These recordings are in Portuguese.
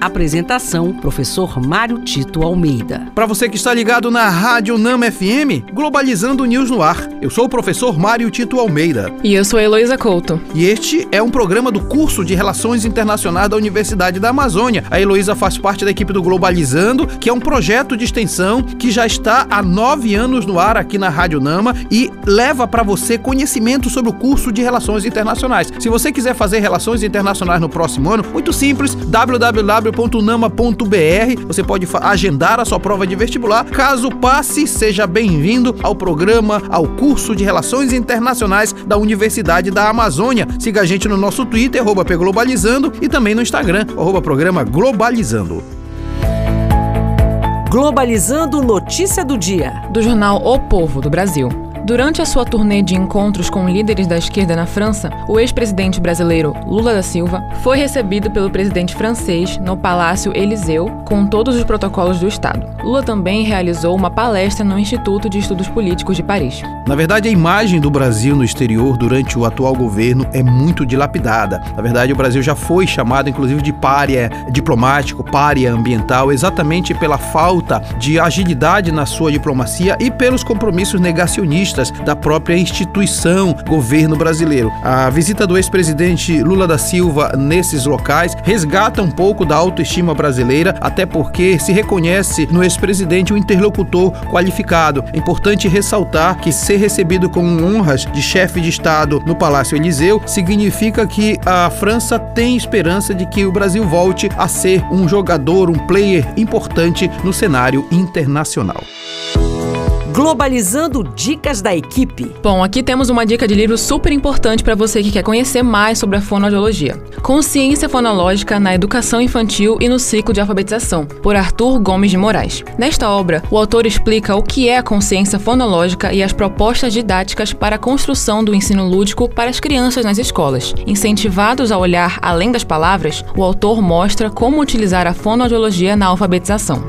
Apresentação, professor Mário Tito Almeida. Para você que está ligado na Rádio Nama FM, Globalizando News no ar. Eu sou o professor Mário Tito Almeida. E eu sou a Heloísa Couto. E este é um programa do curso de Relações Internacionais da Universidade da Amazônia. A Heloísa faz parte da equipe do Globalizando, que é um projeto de extensão que já está há 9 anos no ar aqui na Rádio Nama e leva para você conhecimento sobre o curso de Relações Internacionais. Se você quiser fazer Relações Internacionais no próximo ano, muito simples, www.nama.br. Você pode agendar a sua prova de vestibular. Caso passe, seja bem-vindo ao programa, ao curso de Relações Internacionais da Universidade da Amazônia. Siga a gente no nosso Twitter, @pglobalizando, e também no Instagram, @programa Globalizando. Globalizando, notícia do dia. Do jornal O Povo do Brasil. Durante a sua turnê de encontros com líderes da esquerda na França, o ex-presidente brasileiro Lula da Silva foi recebido pelo presidente francês no Palácio Eliseu, com todos os protocolos do Estado. Lula também realizou uma palestra no Instituto de Estudos Políticos de Paris. Na verdade, a imagem do Brasil no exterior durante o atual governo é muito dilapidada. Na verdade, o Brasil já foi chamado, inclusive, de pária diplomático, pária ambiental, exatamente pela falta de agilidade na sua diplomacia e pelos compromissos negacionistas da própria instituição governo brasileiro. A visita do ex-presidente Lula da Silva nesses locais resgata um pouco da autoestima brasileira, até porque se reconhece no ex-presidente um interlocutor qualificado. É importante ressaltar que ser recebido com honras de chefe de Estado no Palácio Eliseu significa que a França tem esperança de que o Brasil volte a ser um jogador, um player importante no cenário internacional. Globalizando, dicas da equipe. Bom, aqui temos uma dica de livro super importante para você que quer conhecer mais sobre a fonoaudiologia. Consciência Fonológica na Educação Infantil e no Ciclo de Alfabetização, por Arthur Gomes de Moraes. Nesta obra, o autor explica o que é a consciência fonológica e as propostas didáticas para a construção do ensino lúdico para as crianças nas escolas. Incentivados a olhar além das palavras, o autor mostra como utilizar a fonoaudiologia na alfabetização.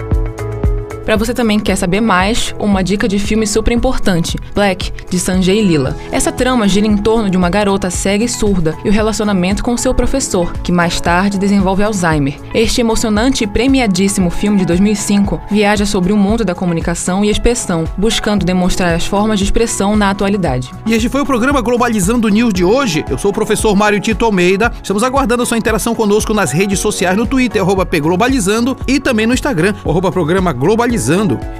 Para você também que quer saber mais, uma dica de filme super importante, Black, de Sanjay Lila. Essa trama gira em torno de uma garota cega e surda e o relacionamento com seu professor, que mais tarde desenvolve Alzheimer. Este emocionante e premiadíssimo filme de 2005 viaja sobre o mundo da comunicação e expressão, buscando demonstrar as formas de expressão na atualidade. E este foi o programa Globalizando News de hoje. Eu sou o professor Mário Tito Almeida. Estamos aguardando a sua interação conosco nas redes sociais, no Twitter, @pglobalizando, e também no Instagram, @programa Globalizando.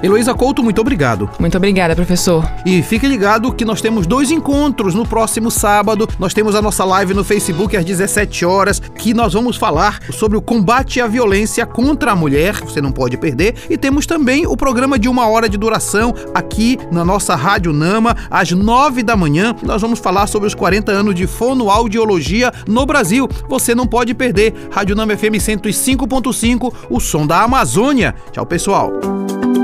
Heloísa Couto, muito obrigado. Muito obrigada, professor. E fique ligado que nós temos 2 encontros no próximo sábado. Nós temos a nossa live no Facebook às 17 horas, que nós vamos falar sobre o combate à violência contra a mulher. Você não pode perder. E temos também o programa de 1 hora de duração aqui na nossa Rádio Nama, às 9 da manhã. Nós vamos falar sobre os 40 anos de fonoaudiologia no Brasil. Você não pode perder. Rádio Nama FM 105.5, o som da Amazônia. Tchau, pessoal.